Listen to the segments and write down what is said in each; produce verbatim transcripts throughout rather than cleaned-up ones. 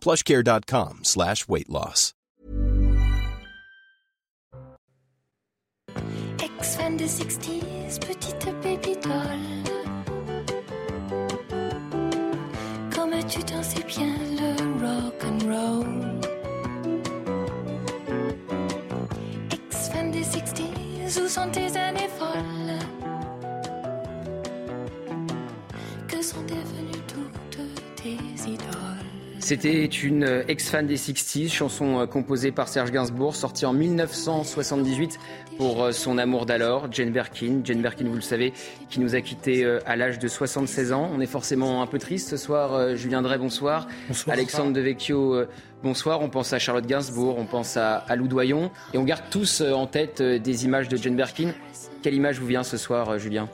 PlushCare.com slash weight loss. Ex-fan des sixties, petite baby doll. Comme tu dansais bien le rock'n'roll. Ex-fan des sixties, où sont tes années folles? Que sont devenues toutes tes idoles? C'était une ex-fan des sixties, chanson composée par Serge Gainsbourg, sortie en dix-neuf cent soixante-dix-huit pour son amour d'alors, Jane Birkin. Jane Birkin, vous le savez, qui nous a quittés à l'âge de soixante-seize ans. On est forcément un peu triste ce soir. Julien Drey, bonsoir. Bonsoir. Alexandre Devecchio, bonsoir. On pense à Charlotte Gainsbourg, on pense à, à Lou Doillon. Et on garde tous en tête des images de Jane Birkin. Quelle image vous vient ce soir, Julien ?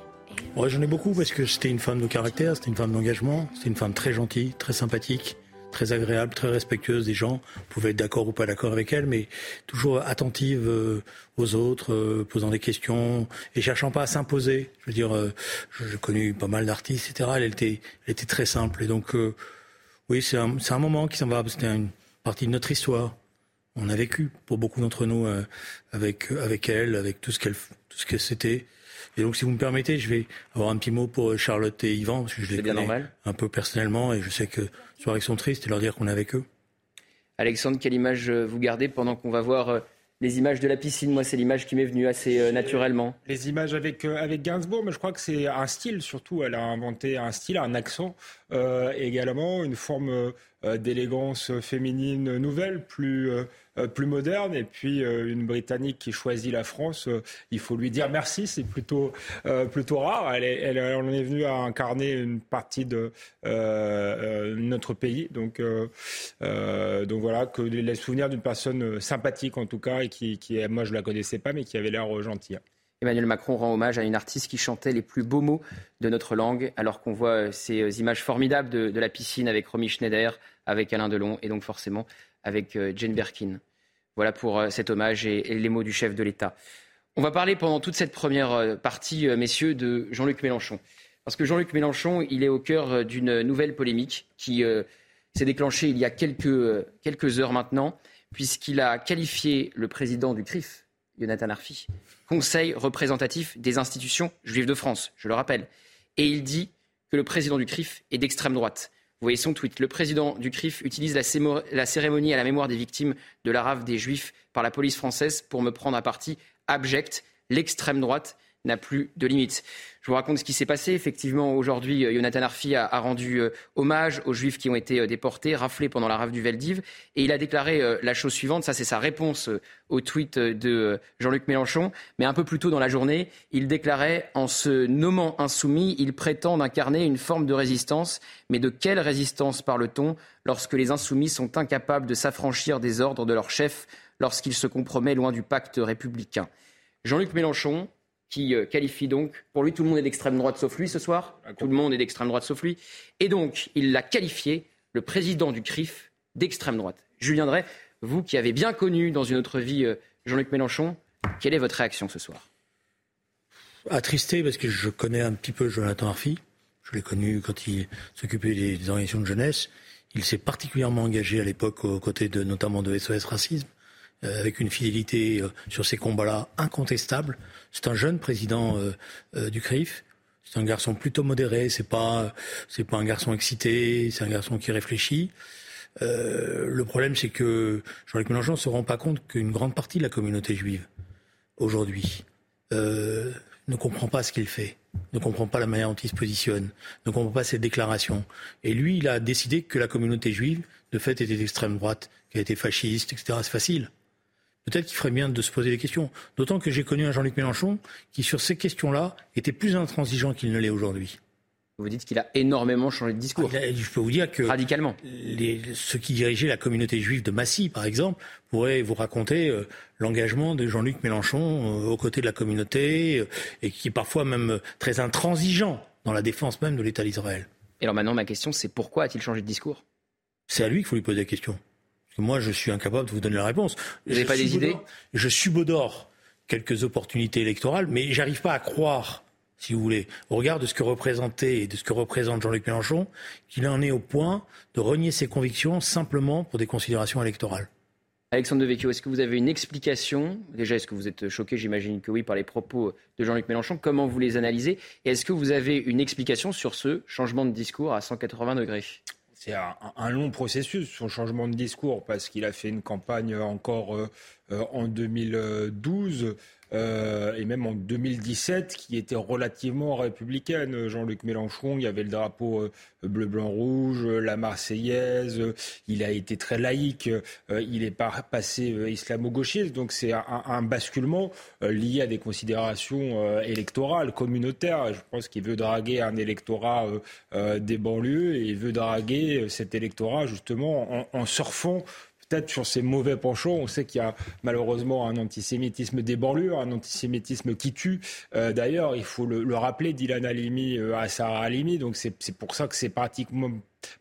Ouais, j'en ai beaucoup parce que c'était une femme de caractère, c'était une femme d'engagement, c'était une femme très gentille, très sympathique, très agréable, très respectueuse des gens. Vous pouvez être d'accord ou pas d'accord avec elle, mais toujours attentive euh, aux autres, euh, posant des questions et cherchant pas à s'imposer. Je veux dire, euh, j'ai connu pas mal d'artistes, et cetera. Elle était, elle était très simple. Et donc, euh, oui, c'est un, c'est un moment qui s'en va. C'était une partie de notre histoire. On a vécu, pour beaucoup d'entre nous, euh, avec, avec elle, avec tout ce qu'elle, tout ce que c'était. Et donc, si vous me permettez, je vais avoir un petit mot pour Charlotte et Yvan, parce que je les connais normal. un peu personnellement, et je sais que ce soir, ils sont tristes, et leur dire qu'on est avec eux. Alexandre, quelle image vous gardez pendant qu'on va voir les images de la piscine? Moi, c'est l'image qui m'est venue assez naturellement. Les images avec, avec Gainsbourg, mais je crois que c'est un style, surtout. Elle a inventé un style, un accent, euh, également, une forme euh, d'élégance féminine nouvelle, plus... Euh, plus moderne, et puis euh, une Britannique qui choisit la France, euh, il faut lui dire merci, c'est plutôt, euh, plutôt rare. Elle, est, elle, elle en est venue à incarner une partie de euh, euh, notre pays. Donc, euh, euh, donc voilà, que les souvenirs d'une personne sympathique en tout cas, et qui, qui moi je ne la connaissais pas, mais qui avait l'air gentille. Emmanuel Macron rend hommage à une artiste qui chantait les plus beaux mots de notre langue, alors qu'on voit ces images formidables de, de la piscine avec Romy Schneider, avec Alain Delon, et donc forcément avec Jane Birkin. Voilà pour cet hommage et les mots du chef de l'État. On va parler pendant toute cette première partie, messieurs, de Jean-Luc Mélenchon. Parce que Jean-Luc Mélenchon, il est au cœur d'une nouvelle polémique qui euh, s'est déclenchée il y a quelques, quelques heures maintenant, puisqu'il a qualifié le président du C R I F, Jonathan Arfi, conseil représentatif des institutions juives de France, je le rappelle. Et il dit que le président du C R I F est d'extrême droite. Vous voyez son tweet. Le président du C R I F utilise la, cémo- la cérémonie à la mémoire des victimes de la rafle des Juifs par la police française pour me prendre à partie abject. L'extrême droite n'a plus de limite. Je vous raconte ce qui s'est passé. Effectivement, aujourd'hui, Jonathan Arfi a, a rendu euh, hommage aux Juifs qui ont été euh, déportés, raflés pendant la rafle du Vel d'Hiv. Et il a déclaré euh, la chose suivante. Ça, c'est sa réponse euh, au tweet euh, de euh, Jean-Luc Mélenchon. Mais un peu plus tôt dans la journée, il déclarait, en se nommant insoumis, il prétend incarner une forme de résistance. Mais de quelle résistance parle-t-on lorsque les insoumis sont incapables de s'affranchir des ordres de leur chef lorsqu'il se compromet loin du pacte républicain? Jean-Luc Mélenchon, qui qualifie donc, pour lui, tout le monde est d'extrême droite sauf lui ce soir, tout le monde est d'extrême droite sauf lui, et donc il l'a qualifié, le président du C R I F, d'extrême droite. Julien Drey, vous qui avez bien connu dans une autre vie Jean-Luc Mélenchon, quelle est votre réaction ce soir? Attristé, parce que je connais un petit peu Jonathan Arfi, je l'ai connu quand il s'occupait des, des organisations de jeunesse, il s'est particulièrement engagé à l'époque aux côtés de, notamment de S O S Racisme, avec une fidélité sur ces combats-là incontestable. C'est un jeune président euh, euh, du C R I F. C'est un garçon plutôt modéré. C'est pas, c'est pas un garçon excité. C'est un garçon qui réfléchit. Euh, le problème, c'est que Jean-Luc Mélenchon ne se rend pas compte qu'une grande partie de la communauté juive aujourd'hui euh, ne comprend pas ce qu'il fait, ne comprend pas la manière dont il se positionne, ne comprend pas ses déclarations. Et lui, il a décidé que la communauté juive, de fait, était d'extrême droite, qu'elle était fasciste, et cetera. C'est facile. Peut-être qu'il ferait bien de se poser des questions. D'autant que j'ai connu un Jean-Luc Mélenchon qui, sur ces questions-là, était plus intransigeant qu'il ne l'est aujourd'hui. Vous dites qu'il a énormément changé de discours. Ah, je peux vous dire que radicalement, les, ceux qui dirigeaient la communauté juive de Massy, par exemple, pourraient vous raconter euh, l'engagement de Jean-Luc Mélenchon euh, aux côtés de la communauté, euh, et qui est parfois même très intransigeant dans la défense même de l'État d'Israël. Et alors maintenant, ma question, c'est pourquoi a-t-il changé de discours ? C'est à lui qu'il faut lui poser la question. Parce que moi, je suis incapable de vous donner la réponse. Vous n'avez pas des idées ? Je subodore quelques opportunités électorales, mais j'arrive pas à croire, si vous voulez, au regard de ce que représentait et de ce que représente Jean-Luc Mélenchon, qu'il en est au point de renier ses convictions simplement pour des considérations électorales. Alexandre Devecchio, est-ce que vous avez une explication ? Déjà, est-ce que vous êtes choqué ? J'imagine que oui, par les propos de Jean-Luc Mélenchon. Comment vous les analysez ? Et est-ce que vous avez une explication sur ce changement de discours à cent quatre-vingts degrés ? C'est un, un long processus, son changement de discours, parce qu'il a fait une campagne encore euh, euh, en deux mille douze euh, et même en deux mille dix-sept qui était relativement républicaine. Jean-Luc Mélenchon, il y avait le drapeau euh, bleu-blanc-rouge, euh, la Marseillaise, euh, il a été très laïque, euh, il est par, passé euh, islamo-gauchiste, donc c'est un, un basculement euh, lié à des considérations euh, électorales, communautaires. Je pense qu'il veut draguer un électorat euh, euh, des banlieues et il veut draguer cet électorat, justement, en, en surfant peut-être sur ces mauvais penchants. On sait qu'il y a malheureusement un antisémitisme des banlieues, un antisémitisme qui tue. Euh, d'ailleurs, il faut le, le rappeler, d'Ilan Halimi à Sarah Halimi. Donc c'est, c'est pour ça que c'est pratiquement...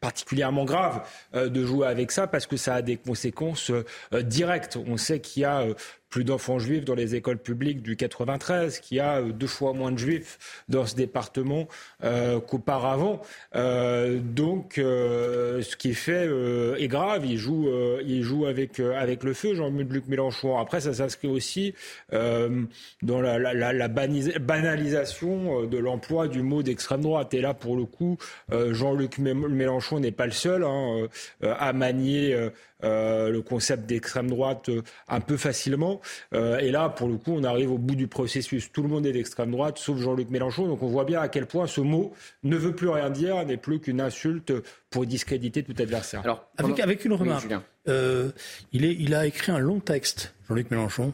particulièrement grave euh, de jouer avec ça, parce que ça a des conséquences euh, directes. On sait qu'il y a euh, plus d'enfants juifs dans les écoles publiques du quatre-vingt-treize, qu'il y a euh, deux fois moins de juifs dans ce département euh, qu'auparavant. Euh, donc, euh, ce qui est fait euh, est grave. Il joue, euh, il joue avec euh, avec le feu, Jean-Luc Mélenchon. Après, ça s'inscrit aussi euh, dans la, la, la, la banisa- banalisation de l'emploi du mot d'extrême droite. Et là, pour le coup, euh, Jean-Luc Mélenchon Mélenchon n'est pas le seul hein, euh, à manier euh, euh, le concept d'extrême droite euh, un peu facilement. Euh, et là, pour le coup, on arrive au bout du processus. Tout le monde est d'extrême droite, sauf Jean-Luc Mélenchon. Donc on voit bien à quel point ce mot ne veut plus rien dire, n'est plus qu'une insulte pour discréditer tout adversaire. Alors, avec, avec une remarque, oui, euh, il, est, il a écrit un long texte, Jean-Luc Mélenchon,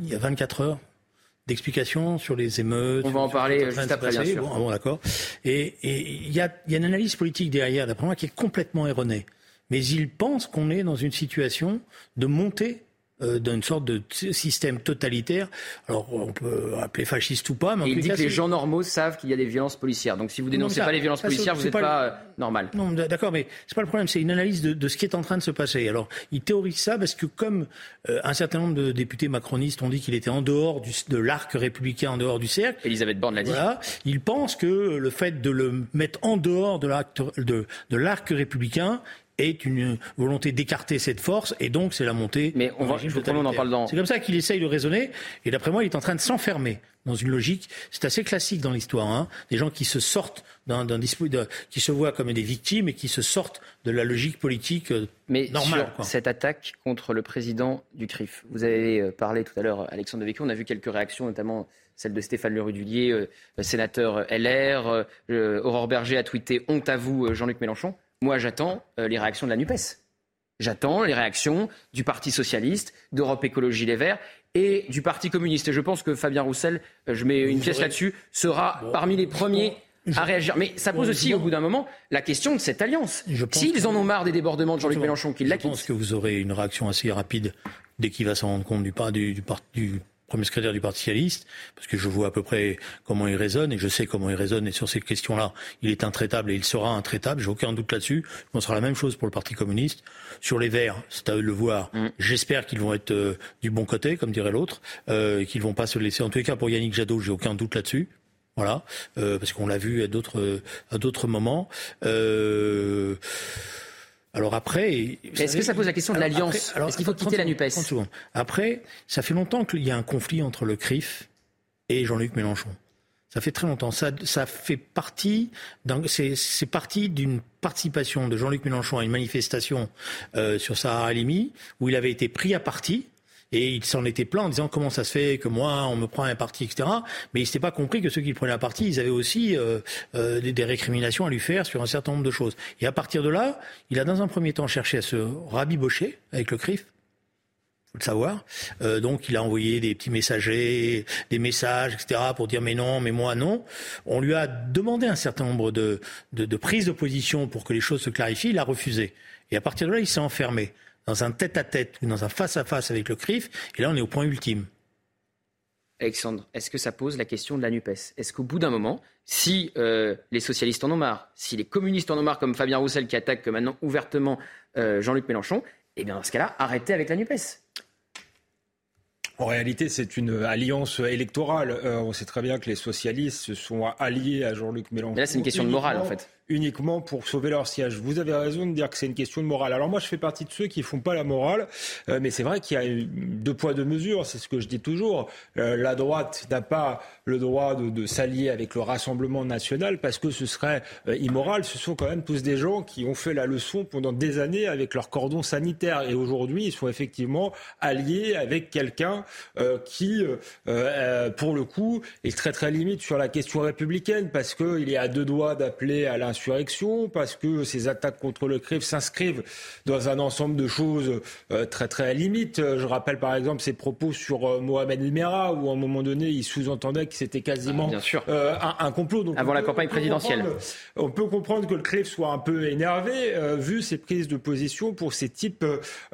il y a vingt-quatre heures. D'explications sur les émeutes. On va en parler juste après, bien sûr. Bon, ah bon, d'accord. Et il y a, y a une analyse politique derrière, d'après moi, qui est complètement erronée. Mais ils pensent qu'on est dans une situation de montée euh, d'une sorte de t- système totalitaire. Alors, on peut appeler fasciste ou pas, mais en tout cas... Il dit que les gens normaux savent qu'il y a des violences policières. Donc, si vous dénoncez pas les violences policières, vous n'êtes pas normal. Non, d'accord, mais c'est pas le problème. C'est une analyse de, de ce qui est en train de se passer. Alors, il théorise ça parce que comme euh, un certain nombre de députés macronistes ont dit qu'il était en dehors du, de l'arc républicain, en dehors du cercle. Elisabeth Borne l'a dit. Voilà. Il pense que le fait de le mettre en dehors de l'arc, de, de l'arc républicain est une volonté d'écarter cette force, et donc c'est la montée. Mais on va, je on en parle dans... C'est comme ça qu'il essaye de raisonner, et d'après moi, il est en train de s'enfermer dans une logique. C'est assez classique dans l'histoire, hein, des gens qui se sortent d'un, d'un dispo, de, qui se voient comme des victimes et qui se sortent de la logique politique euh, mais normale. Sur quoi. Cette attaque contre le président du C R I F, vous avez parlé tout à l'heure, Alexandre Devecchio, on a vu quelques réactions, notamment celle de Stéphane Lerudullier, euh, sénateur L R, euh, Aurore Berger a tweeté « Honte à vous, euh, Jean-Luc Mélenchon ». Moi, j'attends euh, les réactions de la NUPES. J'attends les réactions du Parti Socialiste, d'Europe Écologie Les Verts et du Parti Communiste. Et je pense que Fabien Roussel, euh, je mets une pièce là-dessus, sera bon, parmi les premiers je... à réagir. Mais ça pose bon, aussi, au bout d'un moment, la question de cette alliance. S'ils que... en ont marre des débordements de Jean-Luc Exactement. Mélenchon, qu'ils la quittent. Je pense que vous aurez une réaction assez rapide dès qu'il va s'en rendre compte du pas du, du, du... premier secrétaire du Parti Socialiste, parce que je vois à peu près comment il raisonne, et je sais comment il raisonne, et sur ces questions-là, il est intraitable, et il sera intraitable, j'ai aucun doute là-dessus. Je pense que ce sera la même chose pour le Parti Communiste. Sur les Verts, c'est à eux de le voir, mmh. J'espère qu'ils vont être euh, du bon côté, comme dirait l'autre, euh, et qu'ils vont pas se laisser. En tous les cas, pour Yannick Jadot, j'ai aucun doute là-dessus. Voilà, euh, parce qu'on l'a vu à d'autres, à d'autres moments. Euh... Alors après... Est-ce savez, que ça pose la question de alors l'alliance après, alors, Est-ce qu'il faut quitter secondes, la NUPES trente secondes. Après, ça fait longtemps qu'il y a un conflit entre le C R I F et Jean-Luc Mélenchon. Ça fait très longtemps. Ça, ça fait partie... D'un, c'est, c'est parti d'une participation de Jean-Luc Mélenchon à une manifestation euh, sur Sarah Halimi, où il avait été pris à partie, et il s'en était plaint en disant comment ça se fait que moi, on me prend à partie, et cetera. Mais il ne s'était pas compris que ceux qui le prenaient à partie, ils avaient aussi euh, euh, des récriminations à lui faire sur un certain nombre de choses. Et à partir de là, il a dans un premier temps cherché à se rabibocher avec le C R I F. faut le savoir. Euh, donc il a envoyé des petits messagers, des messages, et cetera pour dire mais non, mais moi non. On lui a demandé un certain nombre de, de, de prises de position pour que les choses se clarifient. Il a refusé. Et à partir de là, il s'est enfermé dans un tête-à-tête ou dans un face-à-face avec le C R I F. Et là, on est au point ultime. Alexandre, est-ce que ça pose la question de la NUPES ? Est-ce qu'au bout d'un moment, si euh, les socialistes en ont marre, si les communistes en ont marre, comme Fabien Roussel qui attaque maintenant ouvertement euh, Jean-Luc Mélenchon, eh bien dans ce cas-là, arrêtez avec la NUPES ? En réalité, c'est une alliance électorale. Euh, on sait très bien que les socialistes se sont alliés à Jean-Luc Mélenchon. Mais là, c'est une question de morale, en fait. Uniquement pour sauver leur siège. Vous avez raison de dire que c'est une question de morale. Alors moi, je fais partie de ceux qui font pas la morale, euh, mais c'est vrai qu'il y a deux poids, deux mesures. C'est ce que je dis toujours. Euh, la droite n'a pas le droit de, de s'allier avec le Rassemblement National parce que ce serait euh, immoral. Ce sont quand même tous des gens qui ont fait la leçon pendant des années avec leur cordon sanitaire. Et aujourd'hui, ils sont effectivement alliés avec quelqu'un euh, qui, euh, euh, pour le coup, est très très limite sur la question républicaine parce qu'il est à deux doigts d'appeler à la parce que ces attaques contre le C R I F s'inscrivent dans un ensemble de choses euh, très très à limite. Je rappelle par exemple ses propos sur euh, Mohamed El Merah où à un moment donné il sous-entendait que c'était quasiment ah, euh, un, un complot. Donc, avant on, la campagne on présidentielle. On peut comprendre que le C R I F soit un peu énervé euh, vu ses prises de position pour ces types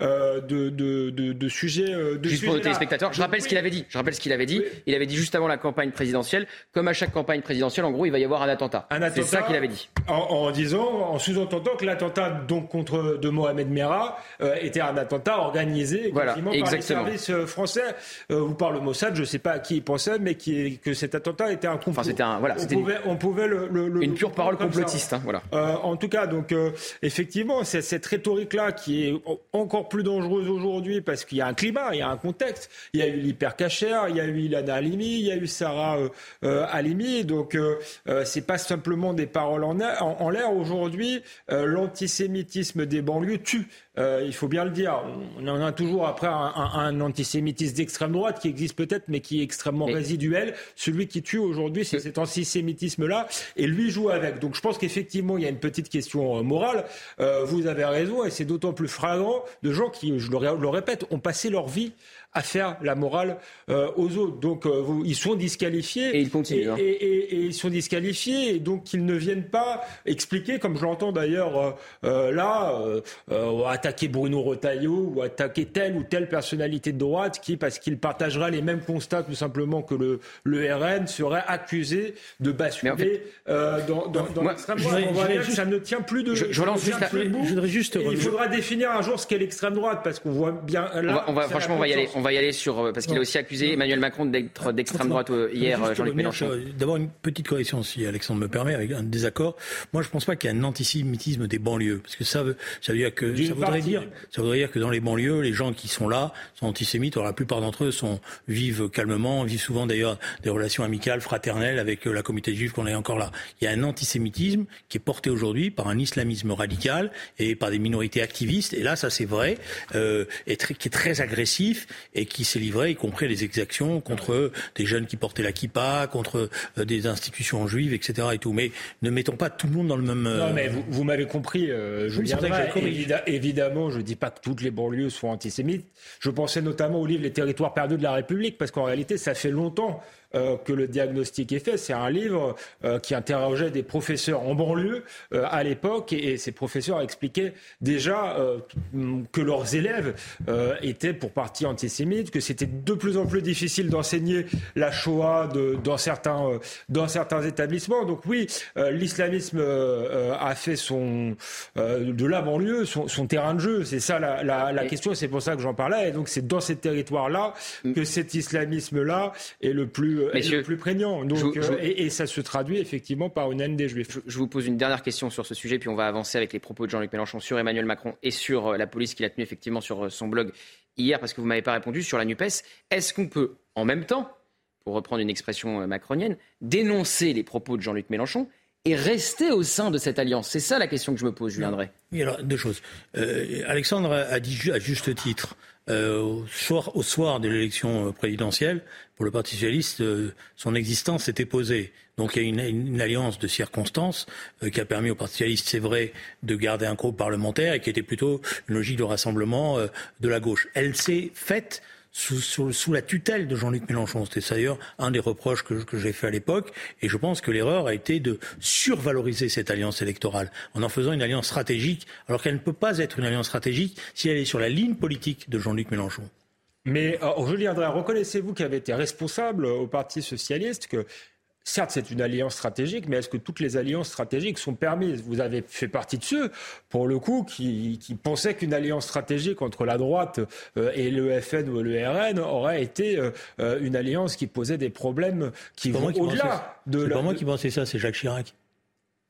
euh, de, de, de, de sujets. Euh, de juste sujets pour nos téléspectateurs, je rappelle oui. ce qu'il avait dit. Je rappelle ce qu'il avait dit. Oui. Il avait dit juste avant la campagne présidentielle, comme à chaque campagne présidentielle, en gros il va y avoir un attentat. Un attentat. C'est ça qu'il avait dit. En, en disant, en sous-entendant que l'attentat donc contre de Mohamed Merah euh, était un attentat organisé voilà, par exactement. les services français euh, ou par le Mossad, je ne sais pas à qui il pensait, mais qui, que cet attentat était un complot. Enfin, c'était un, voilà, on, c'était pouvait, une, on pouvait le, le, le une pure le parole complotiste. Hein, voilà. euh, en tout cas, donc euh, effectivement, c'est cette rhétorique-là qui est encore plus dangereuse aujourd'hui parce qu'il y a un climat, il y a un contexte. Il y a eu l'hypercachère, il y a eu Ilan Halimi, il y a eu Sarah euh, euh, Halimi. Donc, euh, euh, c'est pas simplement des paroles en air. En, en l'air aujourd'hui, euh, l'antisémitisme des banlieues tue. Euh, il faut bien le dire. On en a toujours après un, un, un antisémitisme d'extrême droite qui existe peut-être, mais qui est extrêmement mais... résiduel. Celui qui tue aujourd'hui, c'est cet antisémitisme-là, et lui joue avec. Donc je pense qu'effectivement, il y a une petite question morale. Euh, vous avez raison, et c'est d'autant plus flagrant de gens qui, je le, je le répète, ont passé leur vie à faire la morale euh, aux autres. Donc euh, ils sont disqualifiés. Et ils continuent. Et, hein. et, et, et ils sont disqualifiés, et donc qu'ils ne viennent pas expliquer, comme je l'entends d'ailleurs euh, euh, là, euh, euh, attaquer Bruno Retailleau ou attaquer telle ou telle personnalité de droite qui, parce qu'il partagerait les mêmes constats tout simplement que le, le R N, serait accusé de basculer en fait, euh, dans, dans, dans moi, l'extrême droite. On voit bien que ça ne tient plus de... Je, je relance juste... La, bout, je juste il faudra définir un jour ce qu'est l'extrême droite, parce qu'on voit bien... Là, on va, on va, franchement, on va y aller. On va y aller sur... Parce qu'il a aussi accusé Emmanuel Macron d'être d'extrême droite hier, Jean-Luc Mélenchon. D'abord, une petite correction, si Alexandre me permet, avec un désaccord. Moi, je ne pense pas qu'il y ait un antisémitisme des banlieues. Parce que ça, veut, ça, veut dire que, ça, voudrait, dire, ça voudrait dire que dans les banlieues, les gens qui sont là sont antisémites. Alors, la plupart d'entre eux sont, vivent calmement, vivent souvent d'ailleurs des relations amicales, fraternelles avec la communauté juive qu'on est encore là. Il y a un antisémitisme qui est porté aujourd'hui par un islamisme radical et par des minorités activistes. Et là, ça c'est vrai, euh, et très, qui est très agressif, et qui s'est livré, y compris les exactions contre des jeunes qui portaient la kippa, contre des institutions juives, et cetera. Et tout. Mais ne mettons pas tout le monde dans le même... Non, mais vous, vous m'avez compris, euh, je oui, viendrai, évidemment, évidemment, je ne dis pas que toutes les banlieues sont antisémites. Je pensais notamment au livre « Les territoires perdus de la République », parce qu'en réalité, ça fait longtemps... Euh, que le diagnostic est fait. C'est un livre euh, qui interrogeait des professeurs en banlieue euh, à l'époque, et, et ces professeurs expliquaient déjà euh, que leurs élèves euh, étaient pour partie antisémites, que c'était de plus en plus difficile d'enseigner la Shoah de, dans, certains, euh, dans certains établissements. Donc oui, euh, l'islamisme euh, a fait son, euh, de la banlieue son, son terrain de jeu. C'est ça la, la, la question, c'est pour ça que j'en parlais. Et donc c'est dans ces territoires-là que cet islamisme-là est le plus Messieurs, le plus prégnant. Donc, je, je, euh, et, et ça se traduit effectivement par une haine des Juifs. Je, je vous pose une dernière question sur ce sujet, puis on va avancer avec les propos de Jean-Luc Mélenchon sur Emmanuel Macron et sur la police qu'il a tenue effectivement sur son blog hier, parce que vous ne m'avez pas répondu, sur la NUPES. Est-ce qu'on peut, en même temps, pour reprendre une expression macronienne, dénoncer les propos de Jean-Luc Mélenchon et rester au sein de cette alliance? C'est ça la question que je me pose, Julien Drey. Oui, alors, deux choses. Euh, Alexandre a dit ju- à juste titre, euh, au, soir, au soir de l'élection présidentielle, pour le Parti socialiste, euh, son existence était posée. Donc il y a une, une alliance de circonstances euh, qui a permis au Parti socialiste, c'est vrai, de garder un groupe parlementaire et qui était plutôt une logique de rassemblement euh, de la gauche. Elle s'est faite Sous, sous, sous la tutelle de Jean-Luc Mélenchon. C'était d'ailleurs un des reproches que, que j'ai fait à l'époque, et je pense que l'erreur a été de survaloriser cette alliance électorale en en faisant une alliance stratégique, alors qu'elle ne peut pas être une alliance stratégique si elle est sur la ligne politique de Jean-Luc Mélenchon. Mais Julien Drey, reconnaissez-vous qu'il avait été responsable au Parti socialiste que... Certes, c'est une alliance stratégique, mais est-ce que toutes les alliances stratégiques sont permises? Vous avez fait partie de ceux, pour le coup, qui, qui pensaient qu'une alliance stratégique entre la droite euh, et le F N ou le R N aurait été euh, une alliance qui posait des problèmes qui vont au-delà de... C'est la... pas moi qui pensais ça, c'est Jacques Chirac.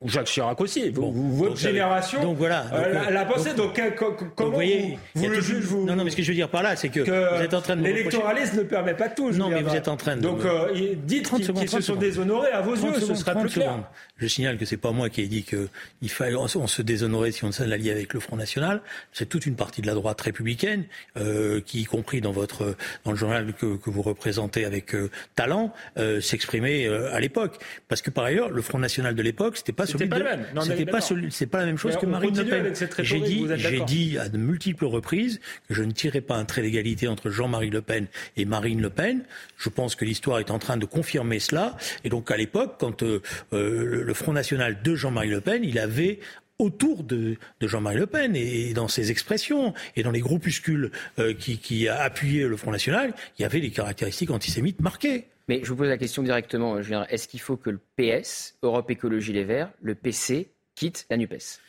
Jacques Chirac aussi. Bon, votre génération donc voilà, donc, euh, l'a pensée. Donc, donc, donc, donc comment vous, voyez, vous le jugez vous, Non, non, mais ce que je veux dire par là, c'est que, que vous êtes en train de l'électoralisme ne permet pas tout. Non, mais vous êtes en train de... Donc, euh, dites qu'ils se sont secondes. déshonorés à vos yeux, secondes, ce sera plus clair. Secondes. Je signale que c'est pas moi qui ai dit que il fallait on se déshonorait si on s'alliait avec le Front National. C'est toute une partie de la droite républicaine, euh, qui, y compris dans votre dans le journal que, que vous représentez avec euh, talent, euh, s'exprimait euh, à l'époque. Parce que par ailleurs, le Front National de l'époque, c'était pas... C'était pas, de... le même. Non, C'était pas celui... C'est pas la même chose mais que Marine Le Pen. J'ai dit, j'ai dit à de multiples reprises que je ne tirais pas un trait d'égalité entre Jean-Marie Le Pen et Marine Le Pen. Je pense que l'histoire est en train de confirmer cela. Et donc à l'époque, quand euh, euh, le Front National de Jean-Marie Le Pen, il avait... autour de, de Jean-Marie Le Pen et, et dans ses expressions et dans les groupuscules euh, qui, qui appuyaient le Front National, il y avait des caractéristiques antisémites marquées. Mais je vous pose la question directement, Julien. Est-ce qu'il faut que le P S, Europe Écologie Les Verts, le P C, quitte la NUPES ?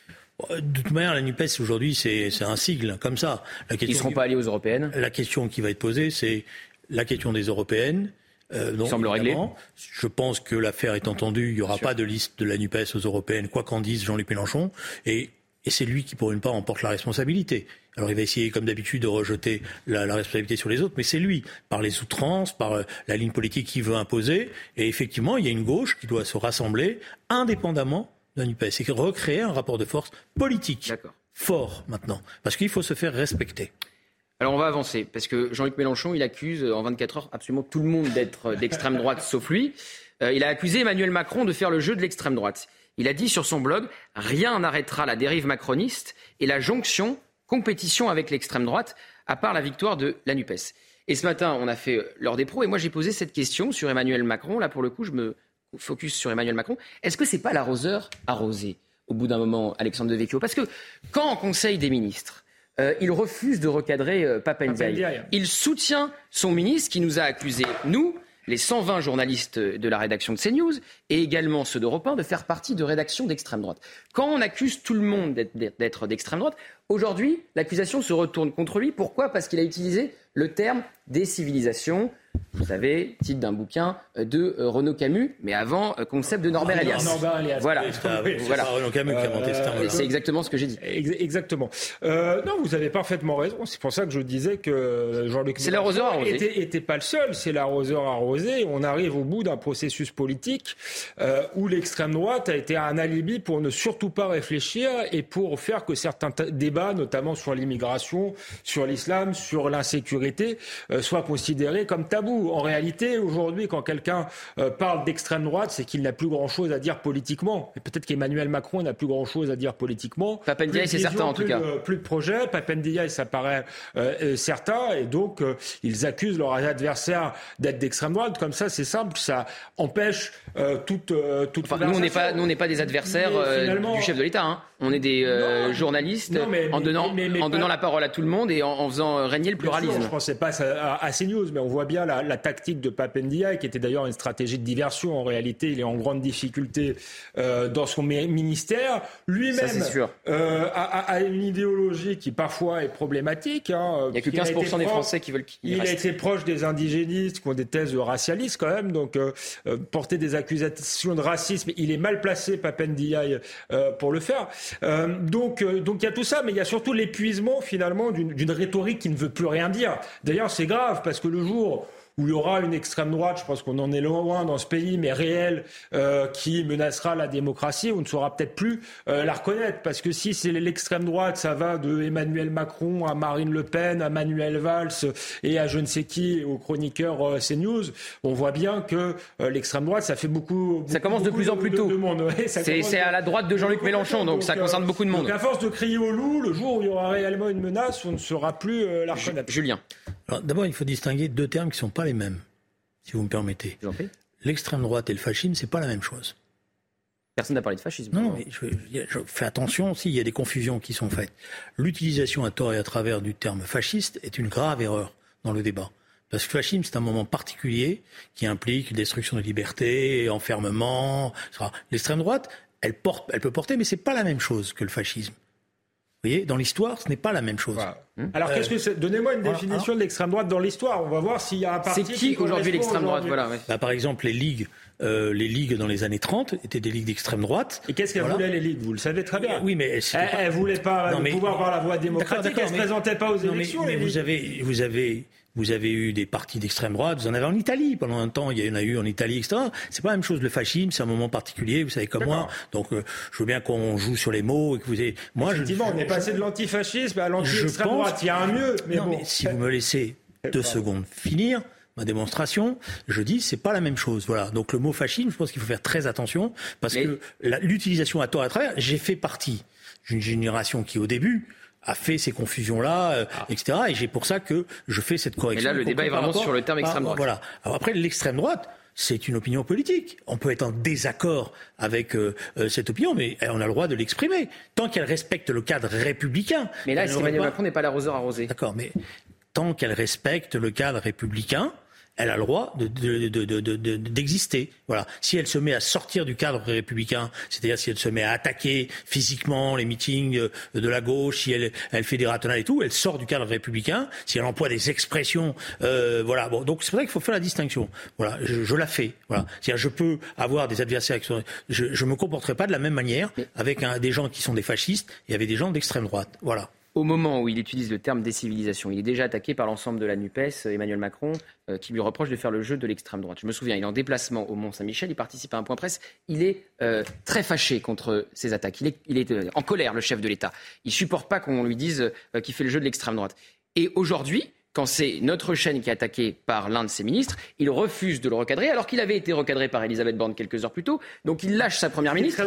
De toute manière, la NUPES aujourd'hui, c'est, c'est un sigle, comme ça. La question Ils ne seront qui, pas allés aux européennes. La question qui va être posée, c'est la question des européennes. Euh, non, semble réglé. Je pense que l'affaire est entendue. Il n'y aura pas de liste de la NUPES aux européennes, quoi qu'en dise Jean-Luc Mélenchon. Et, et c'est lui qui, pour une part, en porte la responsabilité. Alors il va essayer, comme d'habitude, de rejeter la, la responsabilité sur les autres, mais c'est lui, par les outrances, par euh, la ligne politique qu'il veut imposer. Et effectivement, il y a une gauche qui doit se rassembler indépendamment de la NUPES et recréer un rapport de force politique. D'accord. Fort maintenant, parce qu'il faut se faire respecter. Alors on va avancer, parce que Jean-Luc Mélenchon, il accuse en vingt-quatre heures absolument tout le monde d'être d'extrême droite, sauf lui. Euh, il a accusé Emmanuel Macron de faire le jeu de l'extrême droite. Il a dit sur son blog « Rien n'arrêtera la dérive macroniste et la jonction, compétition avec l'extrême droite, à part la victoire de la NUPES ». Et ce matin, on a fait l'heure des pros, et moi j'ai posé cette question sur Emmanuel Macron. Là pour le coup, je me focus sur Emmanuel Macron. Est-ce que c'est pas l'arroseur arrosé, au bout d'un moment, Alexandre Devecchio ? Parce que quand en Conseil des ministres... Euh, il refuse de recadrer euh, Papa Ndiaye. Il soutient son ministre qui nous a accusés, nous, les cent vingt journalistes de la rédaction de CNews et également ceux d'Europe un, de faire partie de rédactions d'extrême droite. Quand on accuse tout le monde d'être, d'être d'extrême droite, aujourd'hui, l'accusation se retourne contre lui. Pourquoi ? Parce qu'il a utilisé le terme « décivilisation ». Vous savez, titre d'un bouquin de euh, Renaud Camus, mais avant, euh, concept de Norbert ah, Elias. Norbert Elias. Voilà. Ah, oui, voilà. C'est Renaud Camus euh, qui a monté ce terme. Voilà. C'est exactement ce que j'ai dit. Exactement. Euh, non, vous avez parfaitement raison. C'est pour ça que je disais que Jean-Luc Mélenchon n'était pas le seul. C'est l'arroseur arrosé. On arrive au bout d'un processus politique euh, où l'extrême droite a été un alibi pour ne surtout pas réfléchir et pour faire que certains t- débats, notamment sur l'immigration, sur l'islam, sur l'insécurité, euh, soient considérés comme tabou. En réalité, aujourd'hui, quand quelqu'un euh, parle d'extrême droite, c'est qu'il n'a plus grand-chose à dire politiquement. Et peut-être qu'Emmanuel Macron n'a plus grand-chose à dire politiquement. Papa Ndiaye, c'est certain en tout cas. De, plus de projet. Papa Ndiaye, ça paraît euh, certain. Et donc, euh, ils accusent leurs adversaires d'être d'extrême droite. Comme ça, c'est simple. Ça empêche euh, toute, euh, toute enfin, nous, on n'est pas, pas des adversaires euh, du chef de l'État. Hein. On est des euh, non, journalistes non, mais, en donnant, mais, mais, mais, en donnant pas... la parole à tout le monde et en, en faisant régner le pluralisme. Sûr, je ne pensais pas à, à, à CNews, mais on voit bien la, la tactique de Papa Ndiaye, qui était d'ailleurs une stratégie de diversion. En réalité, il est en grande difficulté euh, dans son ministère. Lui-même Ça, euh, a, a une idéologie qui parfois est problématique. Hein, il n'y a que quinze pour cent a des proche, Français qui veulent qu'il Il reste. A été proche des indigénistes qui ont des thèses racialistes quand même. Donc, euh, porter des accusations de racisme, il est mal placé, Papa Ndiaye, euh, pour le faire. Euh, donc il euh, donc y a tout ça, mais il y a surtout l'épuisement finalement d'une, d'une rhétorique qui ne veut plus rien dire. D'ailleurs, c'est grave parce que le jour où il y aura une extrême droite, je pense qu'on en est loin dans ce pays, mais réelle, euh, qui menacera la démocratie, on ne saura peut-être plus euh, la reconnaître. Parce que si c'est l'extrême droite, ça va de Emmanuel Macron à Marine Le Pen, à Manuel Valls et à je ne sais qui, au chroniqueur euh, CNews, on voit bien que euh, l'extrême droite, ça fait beaucoup, beaucoup ça commence de plus en plus tôt. C'est, c'est à la droite de Jean-Luc Mélenchon, donc, donc ça concerne beaucoup de monde. Donc à force de crier au loup, le jour où il y aura réellement une menace, on ne saura plus euh, la reconnaître. Julien. Alors, d'abord, il faut distinguer deux termes qui ne sont pas les mêmes, si vous me permettez. L'extrême droite et le fascisme, c'est pas la même chose. Personne n'a parlé de fascisme. Non, mais je, je fais attention aussi, il y a des confusions qui sont faites. L'utilisation à tort et à travers du terme fasciste est une grave erreur dans le débat. Parce que le fascisme, c'est un moment particulier qui implique destruction de liberté, enfermement, et cetera. L'extrême droite, elle, porte, elle peut porter, mais c'est pas la même chose que le fascisme. Vous voyez, dans l'histoire, ce n'est pas la même chose. Voilà. Hum. Alors, euh, qu'est-ce que c'est ? Donnez-moi une définition alors, alors, de l'extrême droite dans l'histoire. On va voir s'il y a un parti. C'est qui, qui aujourd'hui l'extrême droite aujourd'hui. Voilà, ouais. Bah, par exemple, les ligues, euh, les ligues dans les années trente étaient des ligues d'extrême droite. Et qu'est-ce qu'elles voilà. voulaient les ligues ? Vous le savez très bien. Oui, mais elles ne voulaient pas non, mais, pouvoir non, par la voie démocratique. Elles ne se présentaient pas aux non, élections. Mais, mais vous avez, vous avez, vous avez eu des partis d'extrême droite. Vous en avez en Italie pendant un temps. Il y en a eu en Italie, et cetera. C'est pas la même chose. Le fascisme, c'est un moment particulier. Vous savez comme D'accord. moi. Donc, euh, je veux bien qu'on joue sur les mots et que vous ayez. Moi, effectivement, je, on est passé de l'antifascisme à l'anti. Je pense qu'il y a un mieux, mais non, bon. Mais si vous me laissez deux secondes finir ma démonstration, je dis c'est pas la même chose. Voilà. Donc le mot fascisme, je pense qu'il faut faire très attention parce mais... que la, l'utilisation à tort et à travers. J'ai fait partie d'une génération qui, au début, a fait ces confusions-là, euh, ah. et cetera. Et j'ai pour ça que je fais cette correction. Mais là, le débat est vraiment sur le terme extrême droite. Voilà. Alors après, l'extrême droite. C'est une opinion politique. On peut être en désaccord avec euh, euh, cette opinion, mais on a le droit de l'exprimer. Tant qu'elle respecte le cadre républicain... Mais là, Emmanuel Macron n'est pas l'arroseur arrosé. D'accord, mais tant qu'elle respecte le cadre républicain, elle a le droit de, de, de, de, de, de, d'exister. Voilà. Si elle se met à sortir du cadre républicain, c'est-à-dire si elle se met à attaquer physiquement les meetings de la gauche, si elle, elle fait des ratonnades et tout, elle sort du cadre républicain. Si elle emploie des expressions, euh, voilà. Bon, donc c'est pour ça qu'il faut faire la distinction. Voilà, je, je la fais. Voilà. C'est-à-dire je peux avoir des adversaires. Qui sont, je, je me comporterai pas de la même manière avec un, des gens qui sont des fascistes et avec des gens d'extrême droite. Voilà. Au moment où il utilise le terme décivilisation, il est déjà attaqué par l'ensemble de la NUPES, Emmanuel Macron, euh, qui lui reproche de faire le jeu de l'extrême droite. Je me souviens, il est en déplacement au Mont-Saint-Michel, il participe à un point presse, il est euh, très fâché contre ces attaques, il est, il est euh, en colère, le chef de l'État. Il ne supporte pas qu'on lui dise euh, qu'il fait le jeu de l'extrême droite. Et aujourd'hui, quand c'est notre chaîne qui est attaquée par l'un de ses ministres, il refuse de le recadrer, alors qu'il avait été recadré par Elisabeth Borne quelques heures plus tôt, donc il lâche sa première ministre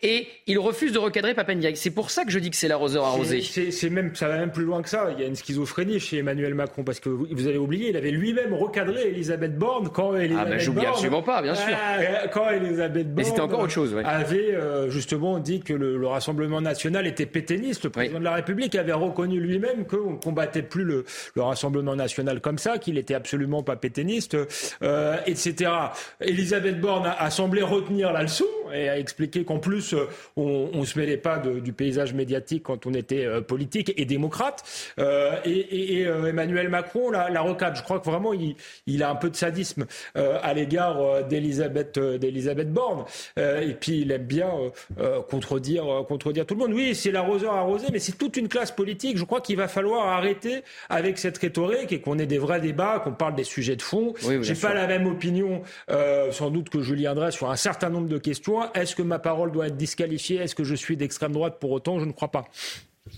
et il refuse de recadrer Papa Ndiaye. C'est pour ça que je dis que c'est l'arroseur arrosé. C'est, c'est, c'est même, ça va même plus loin que ça. Il y a une schizophrénie chez Emmanuel Macron, parce que vous, vous avez oublié, il avait lui-même recadré Elisabeth Borne quand Elisabeth ah bah, j'oublie Borne, absolument pas, bien sûr. Euh, quand Elisabeth Borne. Mais c'était encore autre chose, ouais. Avait euh, justement dit que le, le Rassemblement National était pétainiste. Le président oui. de la République avait reconnu lui-même qu'on ne combattait plus le, le Rassemblement National comme ça, qu'il était absolument pas pétainiste, euh, et cetera. Elisabeth Borne a, a semblé retenir la leçon et a expliqué qu'en plus on, on se mêlait pas de, du paysage médiatique quand on était euh, politique et démocrate. Euh, et et, et euh, Emmanuel Macron la, la recadre. Je crois que vraiment il, il a un peu de sadisme euh, à l'égard euh, d'Elisabeth, euh, d'Elisabeth Borne. Euh, et puis il aime bien euh, euh, contredire, euh, contredire tout le monde. Oui, c'est l'arroseur arrosé, mais c'est toute une classe politique. Je crois qu'il va falloir arrêter avec cette rhétorique et qu'on ait des vrais débats, qu'on parle des sujets de fond. Oui, j'ai sûr. Pas la même opinion, euh, sans doute que Julien Drey sur un certain nombre de questions. Est-ce que ma parole doit être disqualifiée ? Est-ce que je suis d'extrême droite pour autant ? Je ne crois pas.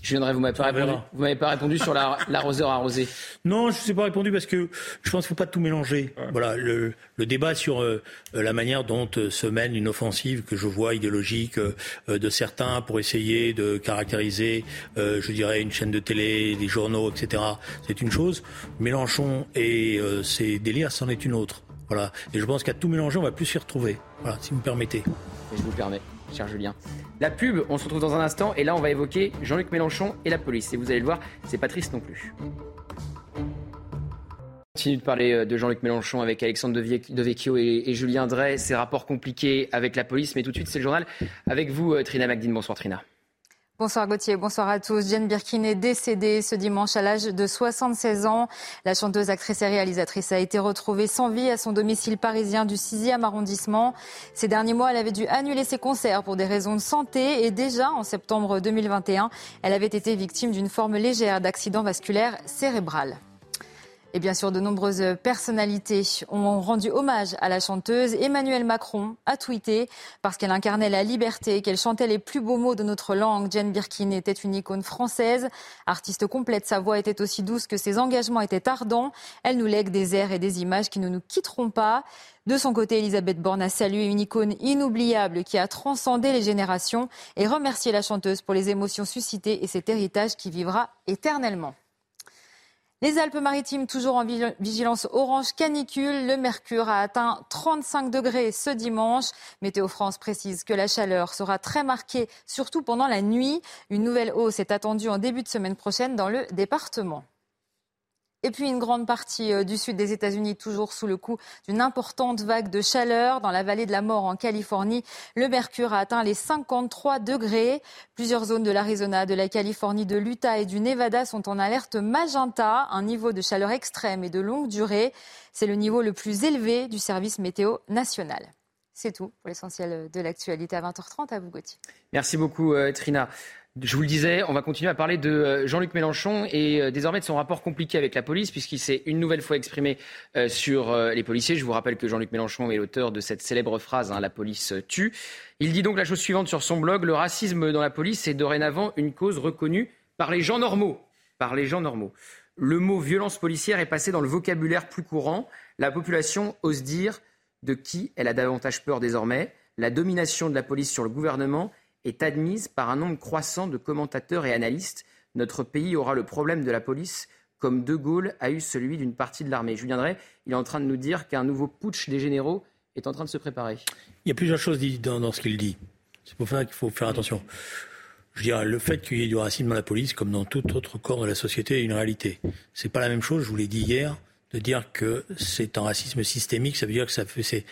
Julien Drey, vous m'avez pas répondu. Vous m'avez pas répondu sur la, l'arroseur arrosé. Non, je ne sais pas répondu parce que je pense qu'il ne faut pas tout mélanger. Ouais. Voilà, le, le débat sur euh, la manière dont euh, se mène une offensive que je vois idéologique euh, de certains pour essayer de caractériser, euh, je dirais, une chaîne de télé, des journaux, et cetera. C'est une chose. Mélenchon et euh, ses délires, c'en est une autre. Voilà. Et je pense qu'à tout mélanger, on va plus s'y retrouver. Voilà, si vous me permettez. Et je vous permets, cher Julien. La pub, on se retrouve dans un instant. Et là, on va évoquer Jean-Luc Mélenchon et la police. Et vous allez le voir, c'est pas triste non plus. On continue de parler de Jean-Luc Mélenchon avec Alexandre Devecchio et, et Julien Drey. Ces rapports compliqués avec la police. Mais tout de suite, c'est le journal avec vous, Trina Magdine. Bonsoir, Trina. Bonsoir Gauthier, bonsoir à tous. Jane Birkin est décédée ce dimanche à l'âge de soixante-seize ans. La chanteuse, actrice et réalisatrice a été retrouvée sans vie à son domicile parisien du sixième arrondissement. Ces derniers mois, elle avait dû annuler ses concerts pour des raisons de santé et déjà en septembre deux mille vingt et un, elle avait été victime d'une forme légère d'accident vasculaire cérébral. Et bien sûr, de nombreuses personnalités ont rendu hommage à la chanteuse. Emmanuel Macron a tweeté parce qu'elle incarnait la liberté, qu'elle chantait les plus beaux mots de notre langue. Jane Birkin était une icône française, artiste complète. Sa voix était aussi douce que ses engagements étaient ardents. Elle nous lègue des airs et des images qui ne nous quitteront pas. De son côté, Elisabeth Borne a salué une icône inoubliable qui a transcendé les générations et remercié la chanteuse pour les émotions suscitées et cet héritage qui vivra éternellement. Les Alpes-Maritimes, toujours en vigilance orange canicule. Le mercure a atteint trente-cinq degrés ce dimanche. Météo France précise que la chaleur sera très marquée, surtout pendant la nuit. Une nouvelle hausse est attendue en début de semaine prochaine dans le département. Et puis une grande partie du sud des États-Unis toujours sous le coup d'une importante vague de chaleur. Dans la vallée de la mort en Californie, le mercure a atteint les cinquante-trois degrés. Plusieurs zones de l'Arizona, de la Californie, de l'Utah et du Nevada sont en alerte magenta, un niveau de chaleur extrême et de longue durée. C'est le niveau le plus élevé du service météo national. C'est tout pour l'essentiel de l'actualité à vingt heures trente. À vous, Gauthier. Merci beaucoup, Trina. Je vous le disais, on va continuer à parler de Jean-Luc Mélenchon et désormais de son rapport compliqué avec la police, puisqu'il s'est une nouvelle fois exprimé sur les policiers. Je vous rappelle que Jean-Luc Mélenchon est l'auteur de cette célèbre phrase, hein, « La police tue ». Il dit donc la chose suivante sur son blog: « Le racisme dans la police est dorénavant une cause reconnue par les gens normaux. » Par les gens normaux. Le mot « violence policière » est passé dans le vocabulaire plus courant. La population ose dire de qui elle a davantage peur désormais. La domination de la police sur le gouvernement est admise par un nombre croissant de commentateurs et analystes. Notre pays aura le problème de la police comme De Gaulle a eu celui d'une partie de l'armée. Julien Drey, il est en train de nous dire qu'un nouveau putsch des généraux est en train de se préparer. Il y a plusieurs choses dans, dans ce qu'il dit. C'est pour ça qu'il faut faire attention. Je dirais, le fait qu'il y ait du racisme dans la police, comme dans tout autre corps de la société, est une réalité. C'est pas la même chose, je vous l'ai dit hier, de dire que c'est un racisme systémique. Ça veut dire que ça fait, c'est,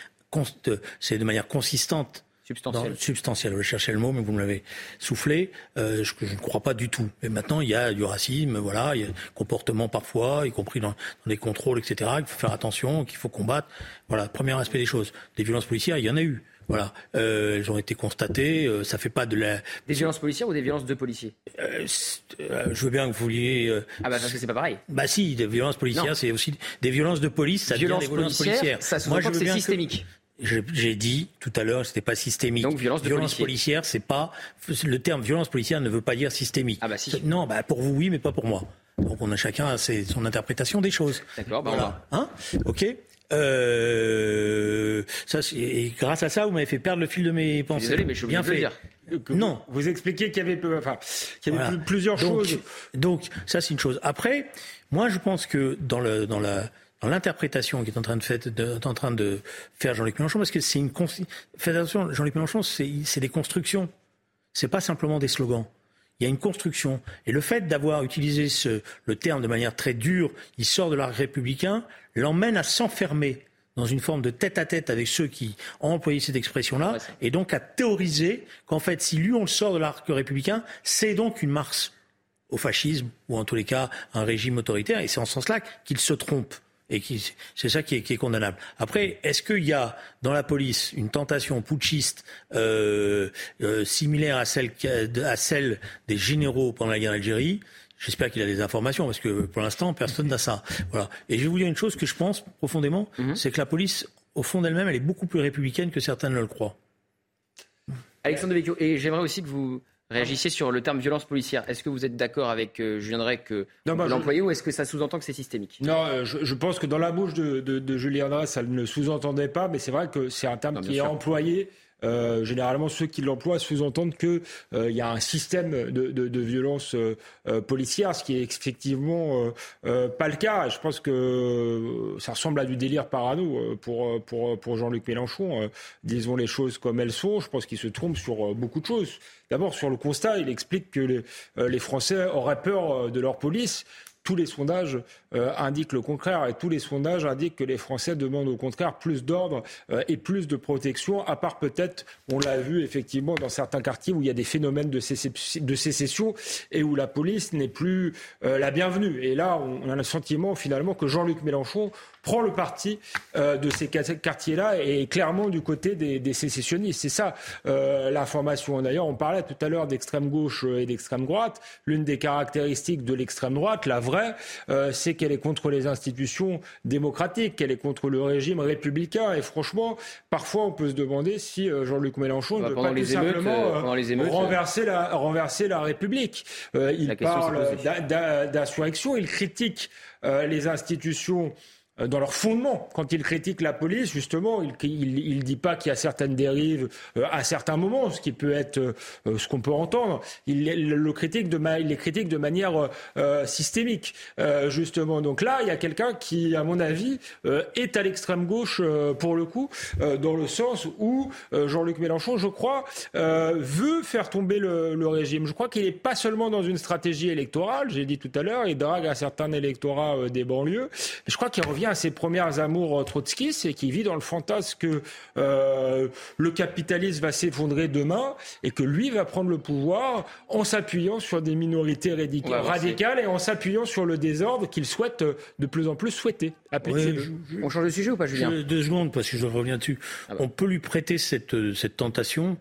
c'est de manière consistante. Substantiel. Dans, substantiel. Je cherchais le mot, mais vous me l'avez soufflé. Euh, je, je ne crois pas du tout. Mais maintenant, il y a du racisme, voilà, il y a comportement parfois, y compris dans, dans les contrôles, et cetera. Il faut faire attention, qu'il faut combattre. Voilà, premier aspect des choses. Des violences policières, il y en a eu. Voilà, euh, elles ont été constatées. Euh, ça fait pas de la. Des violences policières ou des violences de policiers euh, euh, Je veux bien que vous vouliez. Euh... Ah bah parce que c'est pas pareil. Bah si, des violences policières, non. C'est aussi des violences de police. Ça violences devient des violences policières. policières. Ça se Moi, je que c'est systémique. Que... Je, j'ai dit tout à l'heure, c'était pas systémique. Donc violence, violence policière, c'est pas le terme. Violence policière ne veut pas dire systémique. Ah bah si. Non, bah pour vous oui, mais pas pour moi. Donc on a chacun ses, son interprétation des choses. D'accord, bah voilà. On va. Hein ? Ok. Euh, ça, et grâce à ça, vous m'avez fait perdre le fil de mes pensées. Désolé, mais je suis obligé de le dire. Que non, vous expliquez qu'il y avait, peu, enfin, qu'il y avait voilà. plusieurs donc, choses. Donc ça, c'est une chose. Après, moi, je pense que dans le dans la Dans l'interprétation qui est en train de faire, de, en train de faire Jean-Luc Mélenchon, parce que c'est une faites attention, Jean-Luc Mélenchon, c'est, c'est des constructions. C'est pas simplement des slogans. Il y a une construction. Et le fait d'avoir utilisé ce, le terme de manière très dure, il sort de l'arc républicain, l'emmène à s'enfermer dans une forme de tête-à-tête avec ceux qui ont employé cette expression-là, ouais, et donc à théoriser qu'en fait, si lui on le sort de l'arc républicain, c'est donc une marche au fascisme ou en tous les cas un régime autoritaire. Et c'est en ce sens-là qu'il se trompe. Et qui, c'est ça qui est, qui est condamnable. Après, est-ce qu'il y a dans la police une tentation putschiste euh, euh, similaire à celle, à celle des généraux pendant la guerre d'Algérie ? J'espère qu'il a des informations, parce que pour l'instant, personne n'a ça. Voilà. Et je vais vous dire une chose que je pense profondément, mm-hmm. c'est que la police, au fond d'elle-même, elle est beaucoup plus républicaine que certains ne le croient. Alexandre Devecchio, et j'aimerais aussi que vous... réagissiez sur le terme violence policière. Est-ce que vous êtes d'accord avec euh, Julien Drey que non, bah, peut l'employer je... ou est-ce que ça sous-entend que c'est systémique ? Non, euh, je, je pense que dans la bouche de, de, de Julien Drey, ça ne le sous-entendait pas, mais c'est vrai que c'est un terme non, qui sûr. est employé. Euh, généralement, ceux qui l'emploient sous-entendent qu'il euh, y a un système de, de, de violence euh, policière, ce qui est effectivement euh, euh, pas le cas. Je pense que ça ressemble à du délire parano pour, pour, pour Jean-Luc Mélenchon. Euh, disons les choses comme elles sont. Je pense qu'il se trompe sur beaucoup de choses. D'abord, sur le constat, il explique que les, les Français auraient peur de leur police. Tous les sondages euh, indiquent le contraire et tous les sondages indiquent que les Français demandent au contraire plus d'ordre euh, et plus de protection, à part peut-être, on l'a vu effectivement dans certains quartiers où il y a des phénomènes de, sé- de sécession et où la police n'est plus euh, la bienvenue. Et là, on a le sentiment finalement que Jean-Luc Mélenchon prend le parti euh, de ces quartiers-là et est clairement du côté des, des sécessionnistes. C'est ça euh, l'information. D'ailleurs, on parlait tout à l'heure d'extrême gauche et d'extrême droite. L'une des caractéristiques de l'extrême droite, la vraie vrai, euh, c'est qu'elle est contre les institutions démocratiques, qu'elle est contre le régime républicain. Et franchement, parfois, on peut se demander si euh, Jean-Luc Mélenchon bah, ne peut pas tout émeutes, simplement euh, les émeutes, renverser, ouais. la, renverser la République. Euh, il la parle d'a, d'a, d'insurrection, il critique euh, les institutions... dans leur fondement, quand il critique la police, justement, il ne dit pas qu'il y a certaines dérives euh, à certains moments, ce qui peut être euh, ce qu'on peut entendre. Il, il, le critique de ma, il les critique de manière euh, systémique, euh, justement. Donc là, il y a quelqu'un qui, à mon avis, euh, est à l'extrême gauche euh, pour le coup, euh, dans le sens où euh, Jean-Luc Mélenchon, je crois, euh, veut faire tomber le, le régime. Je crois qu'il n'est pas seulement dans une stratégie électorale, j'ai dit tout à l'heure, il drague à certains électorats euh, des banlieues. Mais je crois qu'il revient à ses premières amours trotskistes et qui vit dans le fantasme que euh, le capitalisme va s'effondrer demain et que lui va prendre le pouvoir en s'appuyant sur des minorités radica- ouais, radicales c'est... et en s'appuyant sur le désordre qu'il souhaite de plus en plus souhaiter. Ouais, je, je... On change de sujet ou pas, Julien ? Deux secondes, parce que je reviens dessus. Ah bah. On peut lui prêter cette, cette tentation.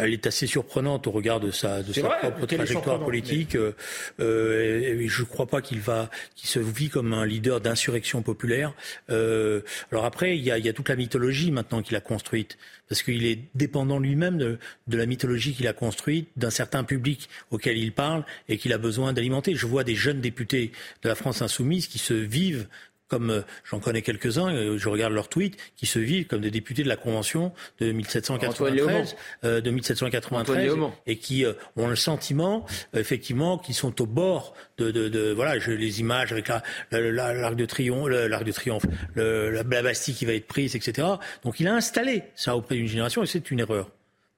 Elle est assez surprenante au regard de sa, de sa vrai, propre trajectoire politique. Mais... Euh, je ne crois pas qu'il va, qu'il se vit comme un leader d'insurrection populaire. Euh, alors après, il y a, il y a toute la mythologie maintenant qu'il a construite, parce qu'il est dépendant lui-même de, de la mythologie qu'il a construite, d'un certain public auquel il parle et qu'il a besoin d'alimenter. Je vois des jeunes députés de la France insoumise qui se vivent comme j'en connais quelques-uns, je regarde leurs tweets, qui se vivent comme des députés de la Convention de mille sept cent quatre-vingt-treize, euh, de mille sept cent quatre-vingt-treize, et qui euh, ont le sentiment, effectivement, qu'ils sont au bord de, de, de voilà, je, les images avec la, la, la, l'arc de triomphe, l'arc de triomphe, le, la, la Bastille qui va être prise, et cetera. Donc il a installé ça auprès d'une génération, et c'est une erreur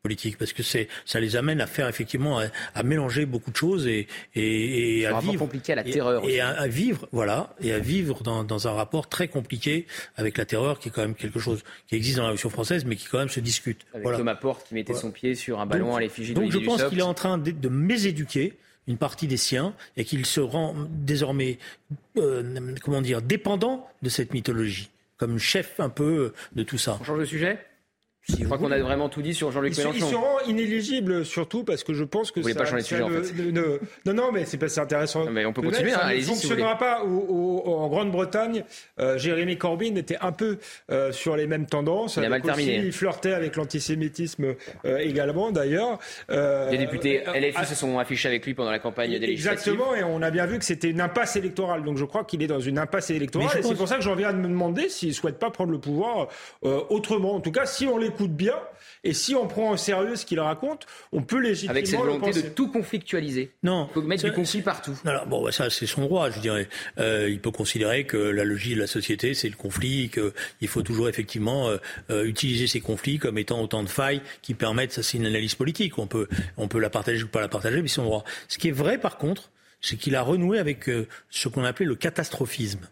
politique, parce que c'est, ça les amène à faire effectivement à, à mélanger beaucoup de choses et, et, et à vivre compliqué à la terreur et, et à, à vivre voilà et à vivre dans, dans un rapport très compliqué avec la terreur qui est quand même quelque chose qui existe dans la Révolution française mais qui quand même se discute. Avec voilà. Thomas Porte qui mettait voilà. son pied sur un ballon donc, à l'effigie de Louis Dussopt. Donc je pense qu'il est en train de, de méséduquer une partie des siens et qu'il se rend désormais euh, comment dire dépendant de cette mythologie comme chef un peu de tout ça. On change de sujet. Si je crois qu'on a vraiment tout dit sur Jean-Luc Mélenchon. Il se rend inéligible, surtout parce que je pense que vous ça. Vous voulez pas changer de sujet, en fait. Ne, ne, non, non, mais c'est pas c'est intéressant. Non, mais on peut mais continuer. Là, ça hein, ne fonctionnera si pas. Au, au, en Grande-Bretagne, euh, Jérémy Corbyn était un peu euh, sur les mêmes tendances. Il a mal terminé. Aussi, il flirtait avec l'antisémitisme euh, également, d'ailleurs. Euh, les députés L F I euh, se sont affichés avec lui pendant la campagne des législatives. Exactement, et on a bien vu que c'était une impasse électorale. Donc je crois qu'il est dans une impasse électorale. Et c'est pour ça que j'en viens de me demander s'il souhaite pas prendre le pouvoir euh, autrement. En tout cas, si on les écoute bien, et si on prend au sérieux ce qu'il raconte, on peut légitimement avec cette volonté de tout conflictualiser. Non. Il faut mettre ça, du conflit partout. Alors, bon, bah, ça, c'est son droit, je dirais. Euh, il peut considérer que la logique de la société, c'est le conflit, qu'il faut toujours, effectivement, euh, utiliser ces conflits comme étant autant de failles qui permettent, ça, c'est une analyse politique. On peut, on peut la partager ou pas la partager, mais c'est son droit. Ce qui est vrai, par contre, c'est qu'il a renoué avec euh, ce qu'on appelait le catastrophisme.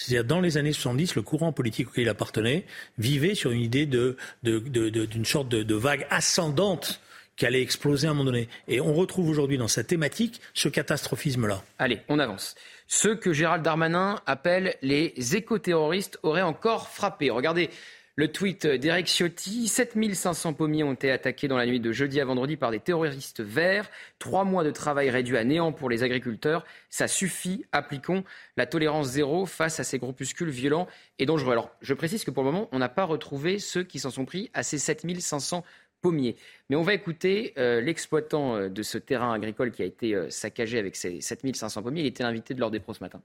C'est-à-dire, dans les années soixante-dix, le courant politique auquel il appartenait vivait sur une idée de, de, de, de, d'une sorte de, de vague ascendante qui allait exploser à un moment donné. Et on retrouve aujourd'hui dans sa thématique ce catastrophisme-là. Allez, on avance. Ceux que Gérald Darmanin appelle les éco-terroristes auraient encore frappé. Regardez le tweet d'Éric Ciotti. sept mille cinq cents pommiers ont été attaqués dans la nuit de jeudi à vendredi par des terroristes verts. Trois mois de travail réduits à néant pour les agriculteurs. Ça suffit. Appliquons la tolérance zéro face à ces groupuscules violents et dangereux. Alors, je précise que pour le moment, on n'a pas retrouvé ceux qui s'en sont pris à ces sept mille cinq cents pommiers. Mais on va écouter euh, l'exploitant de ce terrain agricole qui a été euh, saccagé avec ces sept mille cinq cents pommiers. Il était l'invité de l'Ordre des Pros ce matin.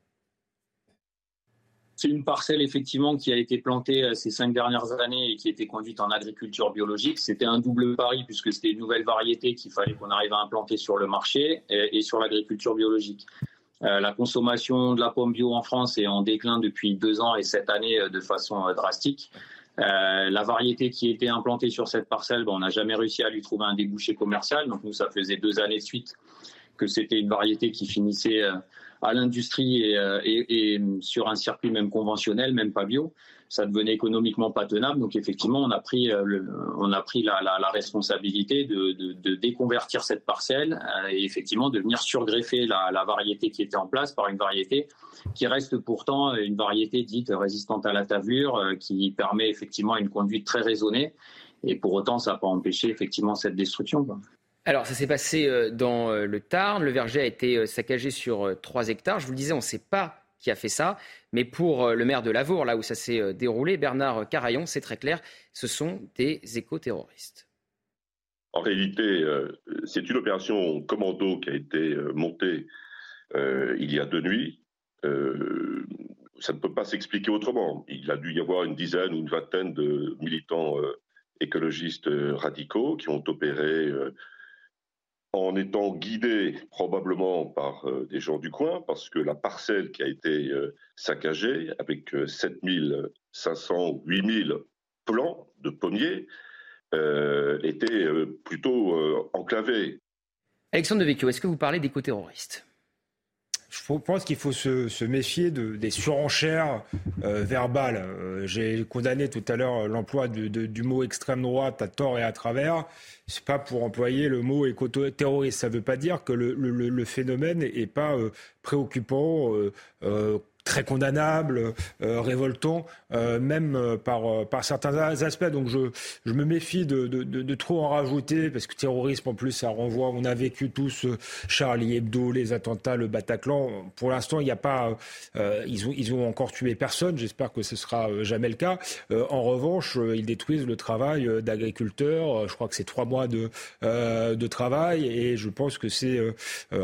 C'est une parcelle, effectivement, qui a été plantée ces cinq dernières années et qui a été conduite en agriculture biologique. C'était un double pari puisque c'était une nouvelle variété qu'il fallait qu'on arrive à implanter sur le marché et sur l'agriculture biologique. Euh, la consommation de la pomme bio en France est en déclin depuis deux ans et cette année de façon drastique. Euh, la variété qui était implantée sur cette parcelle, ben, on n'a jamais réussi à lui trouver un débouché commercial. Donc nous, ça faisait deux années de suite que c'était une variété qui finissait... Euh, à l'industrie et, et, et sur un circuit même conventionnel, même pas bio, ça devenait économiquement pas tenable. Donc effectivement, on a pris, le, on a pris la, la, la responsabilité de, de, de déconvertir cette parcelle et effectivement de venir surgreffer la, la variété qui était en place par une variété qui reste pourtant une variété dite résistante à la tavure, qui permet effectivement une conduite très raisonnée. Et pour autant, ça n'a pas empêché effectivement cette destruction. Alors, ça s'est passé dans le Tarn. Le verger a été saccagé sur trois hectares. Je vous le disais, on ne sait pas qui a fait ça. Mais pour le maire de Lavaur, là où ça s'est déroulé, Bernard Carayon, c'est très clair, ce sont des éco-terroristes. En réalité, c'est une opération commando qui a été montée il y a deux nuits. Ça ne peut pas s'expliquer autrement. Il a dû y avoir une dizaine ou une vingtaine de militants écologistes radicaux qui ont opéré en étant guidés probablement par des gens du coin, parce que la parcelle qui a été saccagée avec sept mille cinq cents, huit mille plants de pommiers euh, était plutôt euh, enclavée. Alexandre Devecchio, est-ce que vous parlez d'éco-terroristes ? Je pense qu'il faut se, se méfier de, des surenchères euh, verbales. Euh, j'ai condamné tout à l'heure l'emploi de, de, du mot extrême droite à tort et à travers. C'est pas pour employer le mot éco-terroriste. Ça ne veut pas dire que le, le, le phénomène n'est pas euh, préoccupant, euh, euh, très condamnable, euh, révoltant, euh, même euh, par, euh, par certains aspects. Donc je, je me méfie de, de, de, de trop en rajouter, parce que terrorisme, en plus, ça renvoie... On a vécu tous euh, Charlie Hebdo, les attentats, le Bataclan. Pour l'instant, il n'y a pas... Euh, ils, ont, ils ont encore tué personne. J'espère que ce ne sera jamais le cas. Euh, en revanche, euh, ils détruisent le travail euh, d'agriculteurs. Euh, je crois que c'est trois mois de, euh, de travail, et je pense que c'est euh,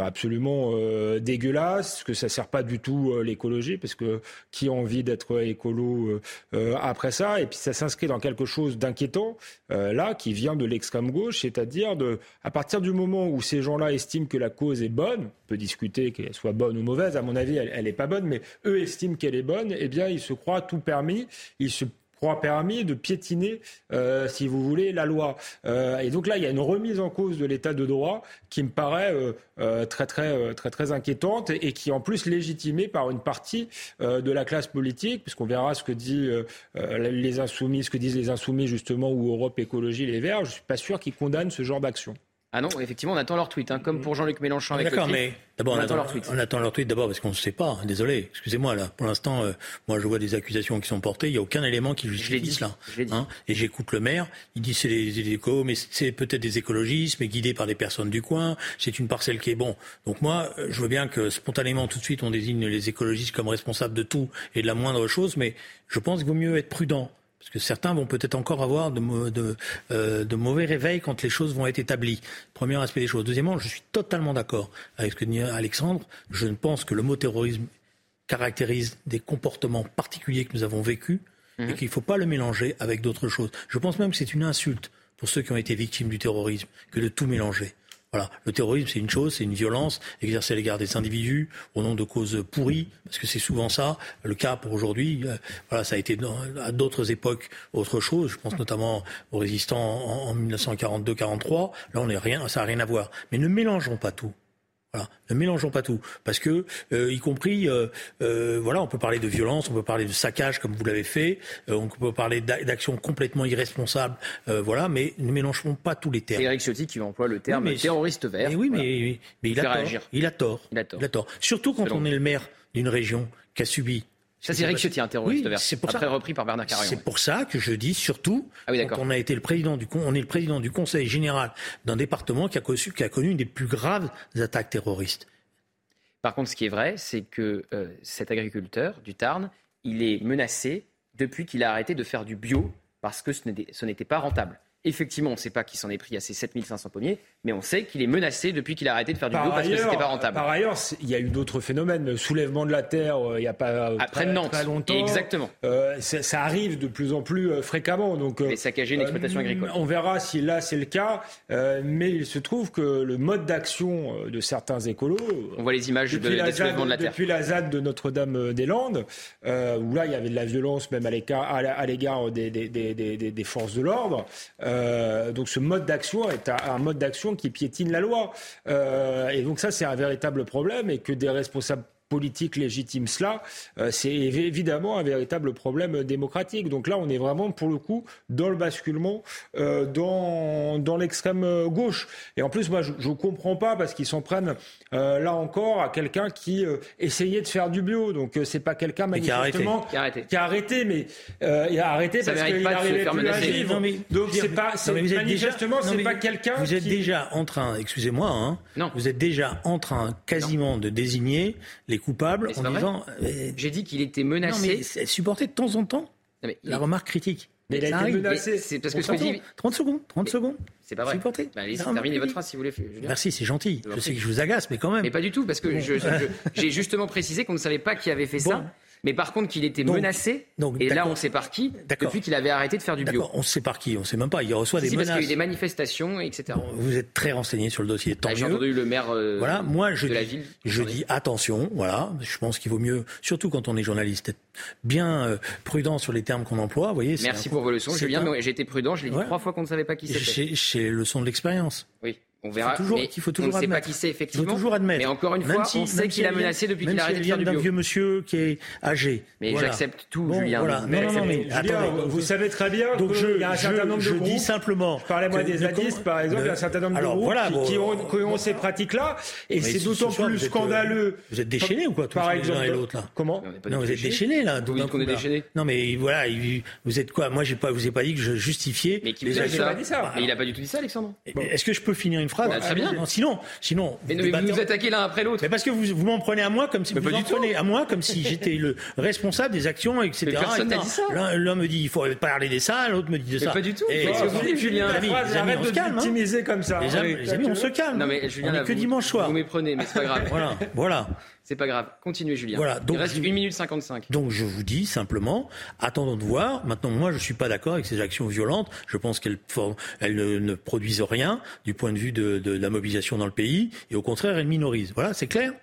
absolument euh, dégueulasse, que ça ne sert pas du tout euh, l'écologie, parce que qui a envie d'être écolo euh, après ça. Et puis ça s'inscrit dans quelque chose d'inquiétant, euh, là, qui vient de l'extrême gauche, c'est-à-dire de, à partir du moment où ces gens-là estiment que la cause est bonne, on peut discuter qu'elle soit bonne ou mauvaise, à mon avis elle n'est pas bonne, mais eux estiment qu'elle est bonne, eh bien ils se croient tout permis, ils se croient permis de piétiner, euh, si vous voulez, la loi. Euh, et donc là, il y a une remise en cause de l'état de droit qui me paraît euh, euh, très, très, euh, très, très inquiétante, et qui est en plus légitimée par une partie euh, de la classe politique, puisqu'on verra ce que, dit, euh, les insoumis, ce que disent les Insoumis, justement, ou Europe Écologie Les Verts. Je ne suis pas sûr qu'ils condamnent ce genre d'action. Ah non, effectivement, on attend leur tweet, hein, comme pour Jean-Luc Mélenchon avec D'accord, le CRIF. Mais d'abord, on, on, attend, leur tweet. on attend leur tweet d'abord parce qu'on ne sait pas. Désolé, excusez-moi là. Pour l'instant, euh, moi je vois des accusations qui sont portées. Il n'y a aucun élément qui justifie cela. Hein. Et j'écoute le maire. Il dit c'est des écos, mais c'est peut-être des écologistes, mais guidés par des personnes du coin. C'est une parcelle qui est bon. Donc moi, je veux bien que spontanément, tout de suite, on désigne les écologistes comme responsables de tout et de la moindre chose, mais je pense qu'il vaut mieux être prudent. Parce que certains vont peut-être encore avoir de, de, euh, de mauvais réveils quand les choses vont être établies. Premier aspect des choses. Deuxièmement, je suis totalement d'accord avec ce que dit Alexandre. Je pense que le mot terrorisme caractérise des comportements particuliers que nous avons vécus, mmh. et qu'il ne faut pas le mélanger avec d'autres choses. Je pense même que c'est une insulte pour ceux qui ont été victimes du terrorisme que de tout mélanger. Voilà. Le terrorisme, c'est une chose, c'est une violence exercée à l'égard des individus au nom de causes pourries, parce que c'est souvent ça le cas pour aujourd'hui. Voilà, ça a été dans, à d'autres époques autre chose. Je pense notamment aux résistants en, en dix-neuf cent quarante-deux quarante-trois. Là, on est rien, ça n'a rien à voir. Mais ne mélangeons pas tout. Voilà, ne mélangeons pas tout, parce que euh, y compris, euh, euh, voilà, on peut parler de violence, on peut parler de saccage comme vous l'avez fait, euh, on peut parler d'actions complètement irresponsables, euh, voilà, mais ne mélangeons pas tous les termes. C'est Éric Ciotti qui emploie le terme mais, terroriste vert. Mais oui, voilà. mais, mais il, a tort, il a tort, il a tort, il a tort. Surtout quand Selon on est le maire d'une région qui a subi. Ça, c'est Éric Ciotti, un terroriste oui, vert, c'est pour après ça, repris par Bernard Carayon. C'est oui. pour ça que je dis surtout ah oui, quand on a été le président du on est le président du Conseil général d'un département qui a, conçu, qui a connu une des plus graves attaques terroristes. Par contre, ce qui est vrai, c'est que euh, cet agriculteur du Tarn, il est menacé depuis qu'il a arrêté de faire du bio parce que ce n'était, ce n'était pas rentable. Effectivement, on ne sait pas qui s'en est pris à ces sept mille cinq cents pommiers, mais on sait qu'il est menacé depuis qu'il a arrêté de faire du bio parce que ce n'était pas rentable. Par ailleurs, il y a eu d'autres phénomènes. Le soulèvement de la terre, il euh, n'y a pas très, très longtemps. Exactement. Euh, ça, ça arrive de plus en plus euh, fréquemment. Donc, euh, et saccager une exploitation euh, agricole. On verra si là c'est le cas, euh, mais il se trouve que le mode d'action de certains écolos... On voit les images de, des soulèvements de la terre. Depuis la ZAD de Notre-Dame-des-Landes, euh, où là il y avait de la violence même à l'égard, à l'égard des, des, des, des, des, des forces de l'ordre... Euh, Euh, donc ce mode d'action est un, un mode d'action qui piétine la loi. Euh, et donc ça, c'est un véritable problème, et que des responsables politique légitime cela, euh, c'est évidemment un véritable problème démocratique. Donc là, on est vraiment, pour le coup, dans le basculement, euh, dans, dans l'extrême gauche. Et en plus, moi, je ne comprends pas, parce qu'ils s'en prennent, euh, là encore, à quelqu'un qui euh, essayait de faire du bio. Donc, euh, c'est pas quelqu'un, manifestement, qui a arrêté. Qui a arrêté, mais euh, il a arrêté ça parce qu'il n'arrivait plus à vivre. Donc, c'est pas, c'est, non, manifestement, déjà, c'est non, pas quelqu'un qui... Vous êtes qui... déjà en train, excusez-moi, hein, non. vous êtes déjà en train, quasiment, non. de désigner les coupables en disant... Euh, J'ai dit qu'il était menacé. Non, mais supporter de temps en temps non, la il... remarque critique. Mais il a été menacé. C'est parce que ce que dit... trente secondes, trente mais secondes. C'est pas vrai. Supporter. Bah, allez-y, terminez votre phrase si vous voulez. Julien. Merci, c'est gentil. Je sais que je vous agace, mais quand même. Mais pas du tout, parce que bon. je, je, j'ai justement précisé qu'on ne savait pas qui avait fait bon. ça. Mais par contre, qu'il était donc, menacé, donc, et là on sait par qui, d'accord. depuis qu'il avait arrêté de faire du bio. D'accord, on sait par qui, on ne sait même pas, il reçoit si, des si, menaces. C'est parce qu'il y a eu des manifestations, et cetera. Bon, vous êtes très renseigné sur le dossier, tant ah, mieux. J'ai entendu le maire euh, voilà, moi, je de dis, la ville. Je dis attention, voilà, je pense qu'il vaut mieux, surtout quand on est journaliste, être bien euh, prudent sur les termes qu'on emploie. Vous voyez, c'est Merci pour coup, vos leçons, Julien, un... j'ai été prudent, je l'ai dit ouais. trois fois qu'on ne savait pas qui c'était. C'est les leçons de l'expérience. Oui. On verra, toujours, mais il faut toujours on ne sait pas qui c'est effectivement. Il faut toujours admettre. Mais encore une même fois, si, on sait qu'il a menacé depuis qu'il a arrêté de faire du bio. Même si il vient d'un vieux monsieur qui est âgé. Mais voilà. j'accepte tout, bon, Julien. Voilà. Mais non, non, mais Julien, attendez, vous savez très bien qu'il y a un certain nombre je, de groupes. Je dis simplement. Je parlais moi des zadistes, par exemple, il y a un certain nombre de groupes voilà, bon, qui, ont, qui ont ces pratiques-là. Et c'est d'autant plus scandaleux. Vous êtes déchaînés ou quoi, tous l'un et l'autre là ? Comment ? Non, vous êtes déchaînés là. Vous dites qu'on est déchaînés ? Non, mais voilà, vous êtes quoi ? Moi, je vous ai pas dit que je justifiais. Mais il a dit ça. Mais il a pas du tout dit ça, Alexandre. Est-ce que je peux finir phrase. Ah, très bien. Non, sinon, sinon. Mais vous, vous nous attaquez l'un après l'autre. Mais parce que vous, vous m'en prenez à moi comme si mais vous en prenez à moi comme si j'étais le responsable des actions, et cetera. Et non, dit ça. L'un, l'un me dit il faut parler de ça, l'autre me dit de mais ça. Pas du tout. Et parce que vous dites Julien, les amis, les amis, on se calme. Optimiser comme ça. Les amis, les amis on se calme. Non mais Julien, on là, que vous, dimanche soir. Vous méprenez, mais c'est pas grave. Voilà, voilà. C'est pas grave. Continuez, Julien. Voilà, donc, il reste une minute cinquante-cinq. Donc je vous dis simplement, attendons de voir. Maintenant, moi, je suis pas d'accord avec ces actions violentes. Je pense qu'elles elles ne, ne produisent rien du point de vue de, de, de la mobilisation dans le pays. Et au contraire, elles minorisent. Voilà, c'est clair ?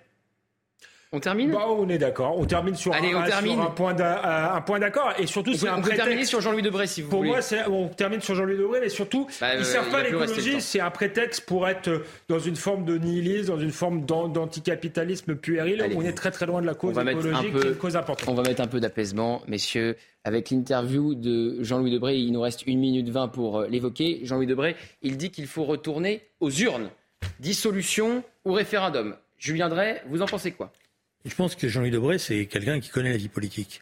On termine ? Bah, on est d'accord. On termine sur, Allez, un, on termine. sur un, point un point d'accord. Et surtout, on c'est peut, un on prétexte. On peut terminer sur Jean-Louis Debré, si vous pour voulez. Pour moi, c'est, on termine sur Jean-Louis Debré, mais surtout, bah, ils ne euh, servent pas l'écologie. C'est un prétexte pour être dans une forme de nihilisme, dans une forme d'anticapitalisme puéril. Allez, on est très très loin de la cause écologique, peu, qui est une cause importante. On va mettre un peu d'apaisement, messieurs, avec l'interview de Jean-Louis Debré. Il nous reste une minute vingt pour l'évoquer. Jean-Louis Debré, il dit qu'il faut retourner aux urnes. Dissolution ou référendum. Julien Drey, vous en pensez quoi ? Je pense que Jean-Louis Debré, c'est quelqu'un qui connaît la vie politique.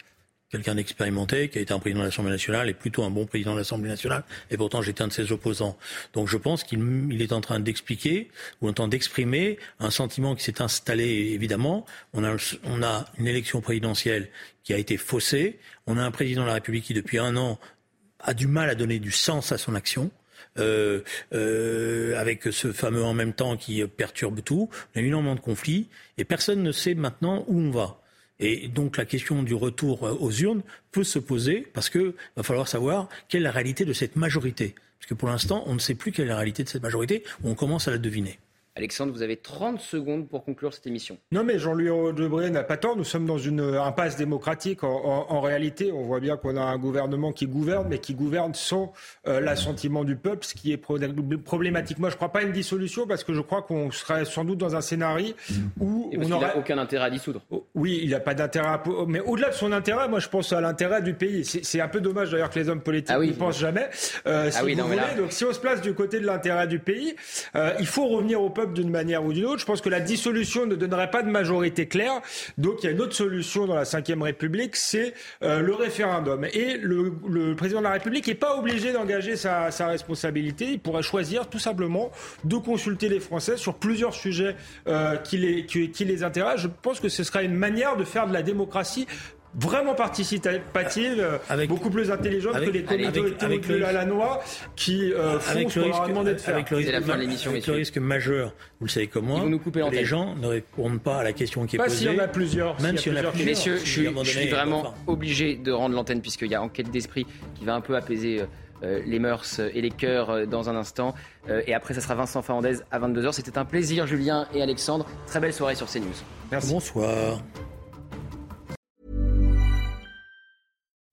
Quelqu'un d'expérimenté, qui a été un président de l'Assemblée nationale et plutôt un bon président de l'Assemblée nationale. Et pourtant, j'étais un de ses opposants. Donc je pense qu'il il est en train d'expliquer ou en train d'exprimer un sentiment qui s'est installé, évidemment. On a, on a une élection présidentielle qui a été faussée. On a un président de la République qui, depuis un an, a du mal à donner du sens à son action. Euh, euh, avec ce fameux en même temps qui perturbe tout. On a eu énormément de conflits et personne ne sait maintenant où on va. Et donc la question du retour aux urnes peut se poser parce que va falloir savoir quelle est la réalité de cette majorité. Parce que pour l'instant, on ne sait plus quelle est la réalité de cette majorité, on commence à la deviner. Alexandre, vous avez trente secondes pour conclure cette émission. Non mais Jean-Louis Debré n'a pas tort, nous sommes dans une impasse démocratique en, en, en réalité. On voit bien qu'on a un gouvernement qui gouverne, mais qui gouverne sans euh, l'assentiment du peuple, ce qui est problématique. Moi je ne crois pas à une dissolution parce que je crois qu'on serait sans doute dans un scénario où on n'aurait aucun intérêt à dissoudre. Oui, il n'a pas d'intérêt, à... mais au-delà de son intérêt, moi je pense à l'intérêt du pays. C'est, c'est un peu dommage d'ailleurs que les hommes politiques ah oui, n'y pensent ouais. jamais. Euh, si ah oui, vous non, voulez, là... donc si on se place du côté de l'intérêt du pays, euh, il faut revenir au peuple d'une manière ou d'une autre. Je pense que la dissolution ne donnerait pas de majorité claire. Donc il y a une autre solution dans la cinquième République, c'est euh, le référendum. Et le, le président de la République n'est pas obligé d'engager sa, sa responsabilité. Il pourrait choisir tout simplement de consulter les Français sur plusieurs sujets euh, qui, les, qui, qui les intéressent. Je pense que ce sera une manière de faire de la démocratie vraiment participative, avec, beaucoup plus intelligente avec, que les comités de la Lannoy qui euh, font ce qu'on leur a demandé de faire. Avec le risque, avec la fin avec le risque majeur, vous le savez comme moi, les gens ne répondent pas à la question qui est pas posée. Pas s'il y en a plusieurs. Même s'il y en a plusieurs. Messieurs, je, je, je suis vraiment enfin. obligé de rendre l'antenne puisqu'il y a Enquête d'esprit qui va un peu apaiser euh, les mœurs et les cœurs euh, dans un instant. Euh, et après, ça sera Vincent Fernandez à vingt-deux heures. C'était un plaisir, Julien et Alexandre. Très belle soirée sur CNews. Merci. Bonsoir.